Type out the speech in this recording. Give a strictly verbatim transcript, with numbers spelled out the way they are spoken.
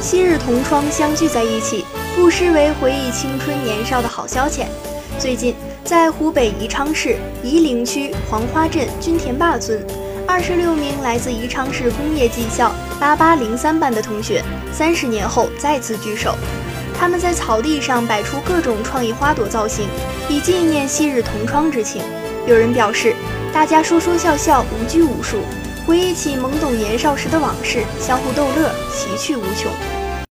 昔日同窗相聚在一起，不失为回忆青春年少的好消遣。最近，在湖北宜昌市夷陵区黄花镇军田坝村，二十六名来自宜昌市工业技校八八零三班的同学，三十年后再次聚首。 他们在草地上摆出各种创意花朵造型，以纪念昔日同窗之情。有人表示，大家说说笑笑，无拘无束，回忆起懵懂年少时的往事，相互逗乐，奇趣无穷。